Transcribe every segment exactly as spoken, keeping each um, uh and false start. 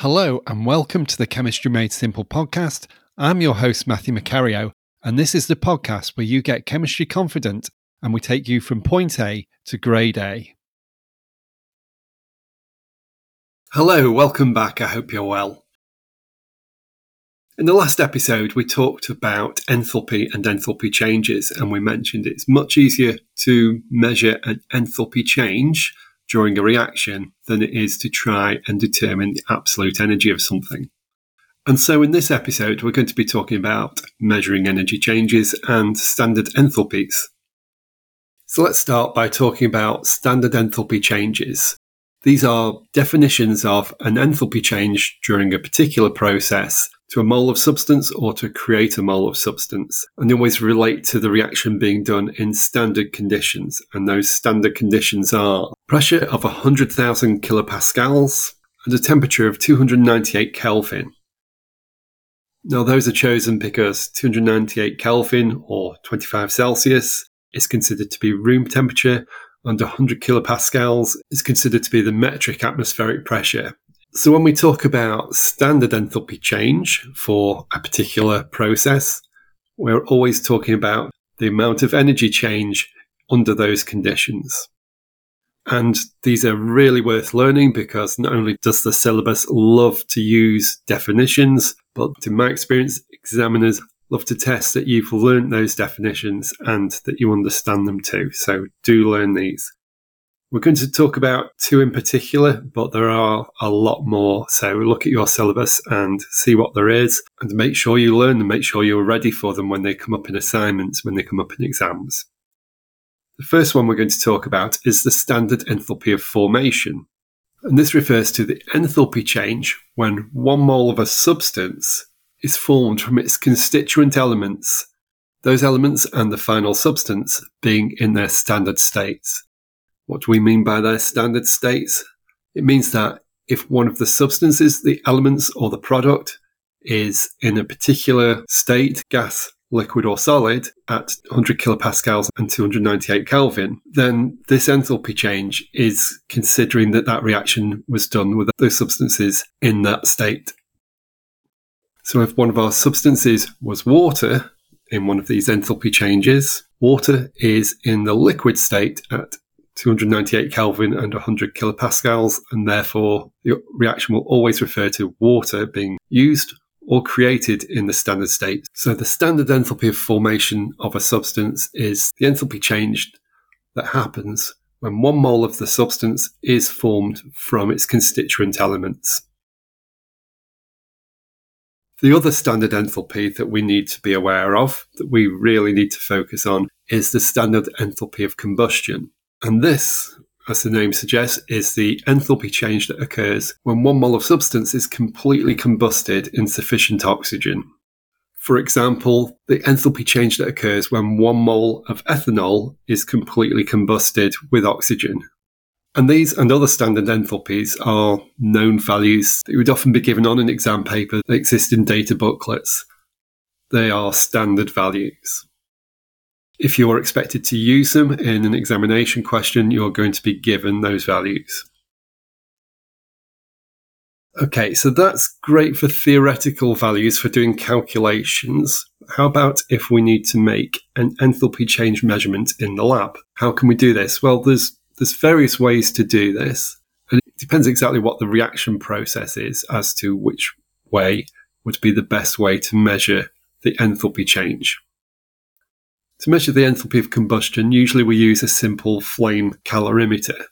Hello and welcome to the Chemistry Made Simple podcast. I'm your host, Matthew Macario, and this is the podcast where you get chemistry confident and we take you from point A to grade A. Hello, welcome back. I hope you're well. In the last episode, we talked about enthalpy and enthalpy changes, and we mentioned it's much easier to measure an enthalpy change during a reaction than it is to try and determine the absolute energy of something. And so in this episode, we're going to be talking about measuring energy changes and standard enthalpies. So let's start by talking about standard enthalpy changes. These are definitions of an enthalpy change during a particular process to a mole of substance or to create a mole of substance, and they always relate to the reaction being done in standard conditions. And those standard conditions are pressure of one hundred thousand kilopascals and a temperature of two hundred ninety-eight Kelvin. Now those are chosen because two hundred ninety-eight Kelvin, or twenty-five Celsius, is considered to be room temperature, and one hundred kilopascals is considered to be the metric atmospheric pressure. So when we talk about standard enthalpy change for a particular process, we're always talking about the amount of energy change under those conditions. And these are really worth learning because not only does the syllabus love to use definitions, but in my experience, examiners love to test that you've learned those definitions and that you understand them too. So do learn these. We're going to talk about two in particular, but there are a lot more. So look at your syllabus and see what there is, and make sure you learn them, make sure you're ready for them when they come up in assignments, when they come up in exams. The first one we're going to talk about is the standard enthalpy of formation. And this refers to the enthalpy change when one mole of a substance is formed from its constituent elements, those elements and the final substance being in their standard states. What do we mean by their standard states? It means that if one of the substances, the elements or the product is in a particular state, gas, liquid or solid, at one hundred kilopascals and two hundred ninety-eight Kelvin, then this enthalpy change is considering that that reaction was done with those substances in that state. So if one of our substances was water in one of these enthalpy changes, water is in the liquid state at two hundred ninety-eight Kelvin and one hundred kilopascals, and therefore the reaction will always refer to water being used or created in the standard state. So the standard enthalpy of formation of a substance is the enthalpy change that happens when one mole of the substance is formed from its constituent elements. The other standard enthalpy that we need to be aware of, that we really need to focus on, is the standard enthalpy of combustion. And this, as the name suggests, is the enthalpy change that occurs when one mole of substance is completely combusted in sufficient oxygen. For example, the enthalpy change that occurs when one mole of ethanol is completely combusted with oxygen. And these and other standard enthalpies are known values that would often be given on an exam paper that exist in data booklets. They are standard values. If you are expected to use them in an examination question, you're going to be given those values. Okay, so that's great for theoretical values for doing calculations. How about if we need to make an enthalpy change measurement in the lab? How can we do this? Well, there's there's various ways to do this, and it depends exactly what the reaction process is as to which way would be the best way to measure the enthalpy change. To measure the enthalpy of combustion, usually we use a simple flame calorimeter.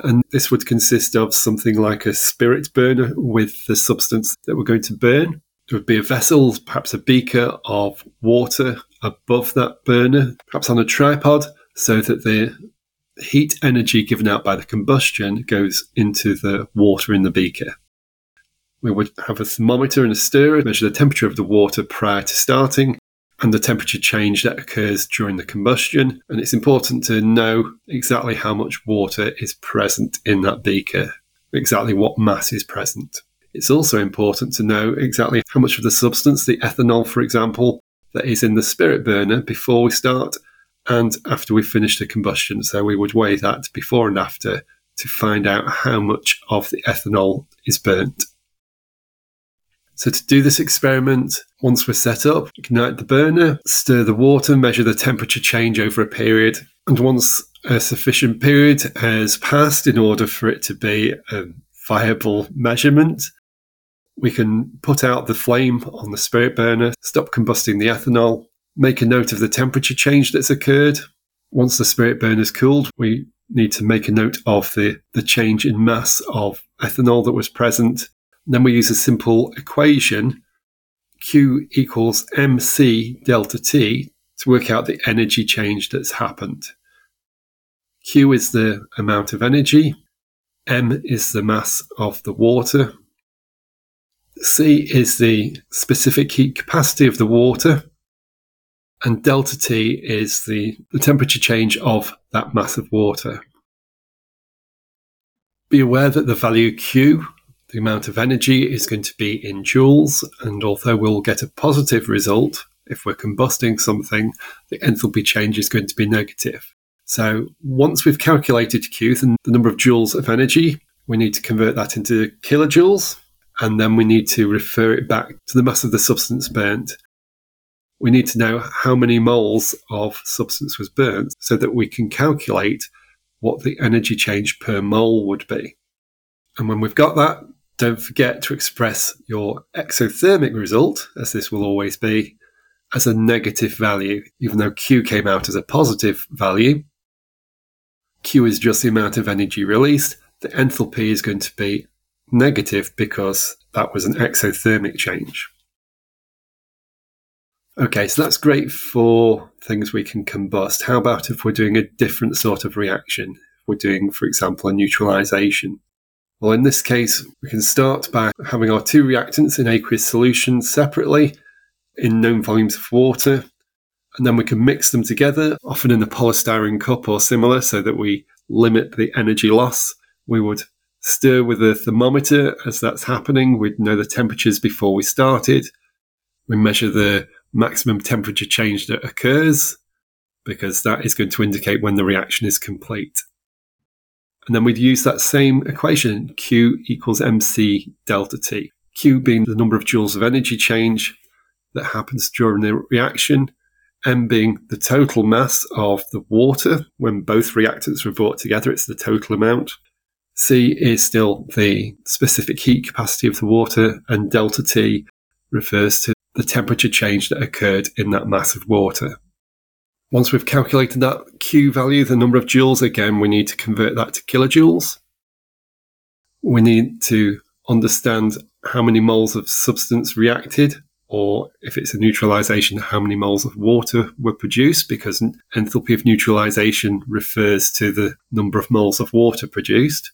And this would consist of something like a spirit burner with the substance that we're going to burn. There would be a vessel, perhaps a beaker of water above that burner, perhaps on a tripod, so that the heat energy given out by the combustion goes into the water in the beaker. We would have a thermometer and a stirrer, measure the temperature of the water prior to starting, and the temperature change that occurs during the combustion. And it's important to know exactly how much water is present in that beaker, exactly what mass is present. It's also important to know exactly how much of the substance, the ethanol for example, that is in the spirit burner before we start and after we finish the combustion. So we would weigh that before and after to find out how much of the ethanol is burnt. So to do this experiment, once we're set up, ignite the burner, stir the water, measure the temperature change over a period. And once a sufficient period has passed in order for it to be a viable measurement, we can put out the flame on the spirit burner, stop combusting the ethanol, make a note of the temperature change that's occurred. Once the spirit burner's cooled, we need to make a note of the, the change in mass of ethanol that was present. And then we use a simple equation, Q equals M C delta T, to work out the energy change that's happened. Q is the amount of energy, M is the mass of the water, C is the specific heat capacity of the water, and delta T is the, the temperature change of that mass of water. Be aware that the value Q, the amount of energy, is going to be in joules, and although we'll get a positive result if we're combusting something, the enthalpy change is going to be negative. So once we've calculated Q, the number of joules of energy, we need to convert that into kilojoules, and then we need to refer it back to the mass of the substance burnt. We need to know how many moles of substance was burnt so that we can calculate what the energy change per mole would be. And when we've got that, don't forget to express your exothermic result, as this will always be, as a negative value, even though Q came out as a positive value. Q is just the amount of energy released. The enthalpy is going to be negative because that was an exothermic change. Okay, so that's great for things we can combust. How about if we're doing a different sort of reaction? If we're doing, for example, a neutralisation. Well, in this case, we can start by having our two reactants in aqueous solution separately in known volumes of water, and then we can mix them together, often in a polystyrene cup or similar, so that we limit the energy loss. We would stir with a thermometer as that's happening. We'd know the temperatures before we started. We measure the maximum temperature change that occurs, because that is going to indicate when the reaction is complete. And then we'd use that same equation, Q equals M C delta T. Q being the number of joules of energy change that happens during the reaction, M being the total mass of the water when both reactants were brought together, it's the total amount. C is still the specific heat capacity of the water, and delta T refers to the temperature change that occurred in that mass of water. Once we've calculated that Q value, the number of joules, again, we need to convert that to kilojoules. We need to understand how many moles of substance reacted, or if it's a neutralization, how many moles of water were produced, because enthalpy of neutralization refers to the number of moles of water produced.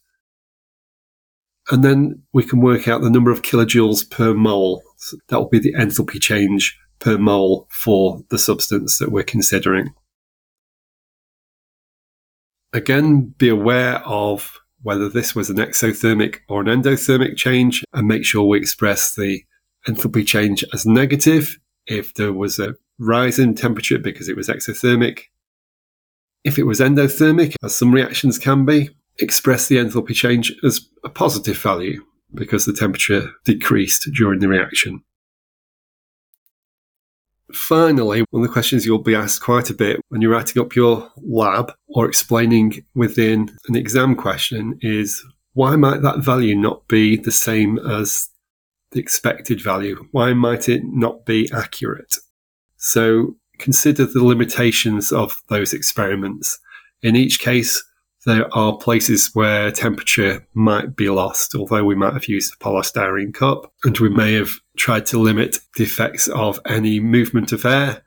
And then we can work out the number of kilojoules per mole. So that will be the enthalpy change per mole for the substance that we're considering. Again, be aware of whether this was an exothermic or an endothermic change, and make sure we express the enthalpy change as negative if there was a rise in temperature because it was exothermic. If it was endothermic, as some reactions can be, express the enthalpy change as a positive value because the temperature decreased during the reaction. Finally, one of the questions you'll be asked quite a bit when you're writing up your lab or explaining within an exam question is, why might that value not be the same as the expected value? Why might it not be accurate? So consider the limitations of those experiments. In each case, there are places where temperature might be lost, although we might have used a polystyrene cup, and we may have tried to limit the effects of any movement of air.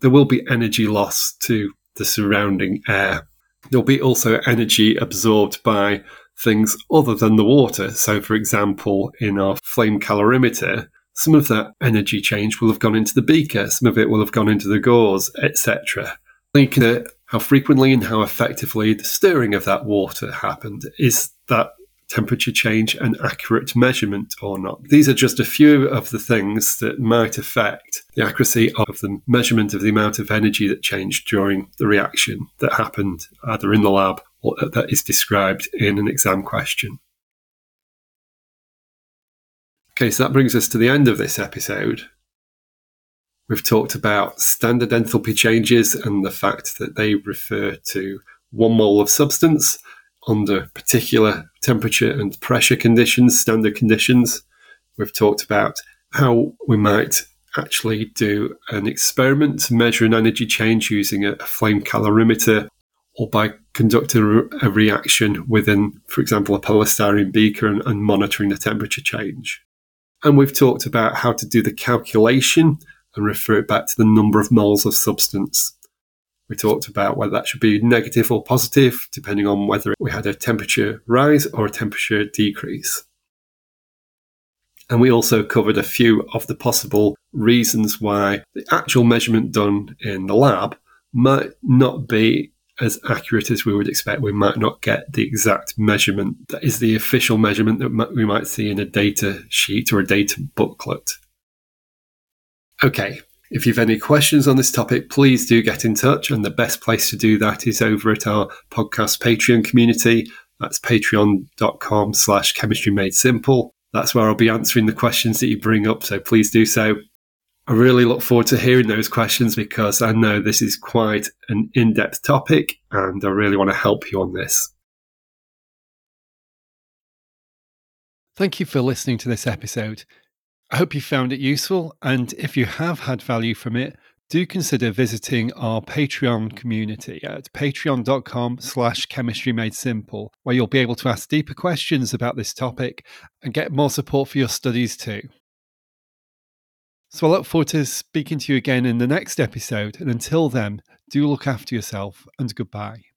There will be energy loss to the surrounding air. There'll be also energy absorbed by things other than the water. So, for example, in our flame calorimeter, some of that energy change will have gone into the beaker, some of it will have gone into the gauze, et cetera. Think that how frequently and how effectively the stirring of that water happened. Is that temperature change an accurate measurement or not? These are just a few of the things that might affect the accuracy of the measurement of the amount of energy that changed during the reaction that happened either in the lab or that is described in an exam question. Okay, so that brings us to the end of this episode. We've talked about standard enthalpy changes and the fact that they refer to one mole of substance under particular temperature and pressure conditions, standard conditions. We've talked about how we might actually do an experiment to measure an energy change using a flame calorimeter, or by conducting a reaction within, for example, a polystyrene beaker and, and monitoring the temperature change. And we've talked about how to do the calculation and refer it back to the number of moles of substance. We talked about whether that should be negative or positive, depending on whether we had a temperature rise or a temperature decrease. And we also covered a few of the possible reasons why the actual measurement done in the lab might not be as accurate as we would expect. We might not get the exact measurement that is the official measurement that we might see in a data sheet or a data booklet. Okay, if you've any questions on this topic, please do get in touch, and the best place to do that is over at our podcast Patreon community. That's patreon.com slash chemistry made simple. That's where I'll be answering the questions that you bring up, so please do so. I really look forward to hearing those questions, because I know this is quite an in-depth topic and I really want to help you on this. Thank you for listening to this episode. I hope you found it useful, and if you have had value from it, do consider visiting our Patreon community at patreon.com slash chemistry made simple, where you'll be able to ask deeper questions about this topic and get more support for your studies too. So I look forward to speaking to you again in the next episode, and until then, do look after yourself, and goodbye.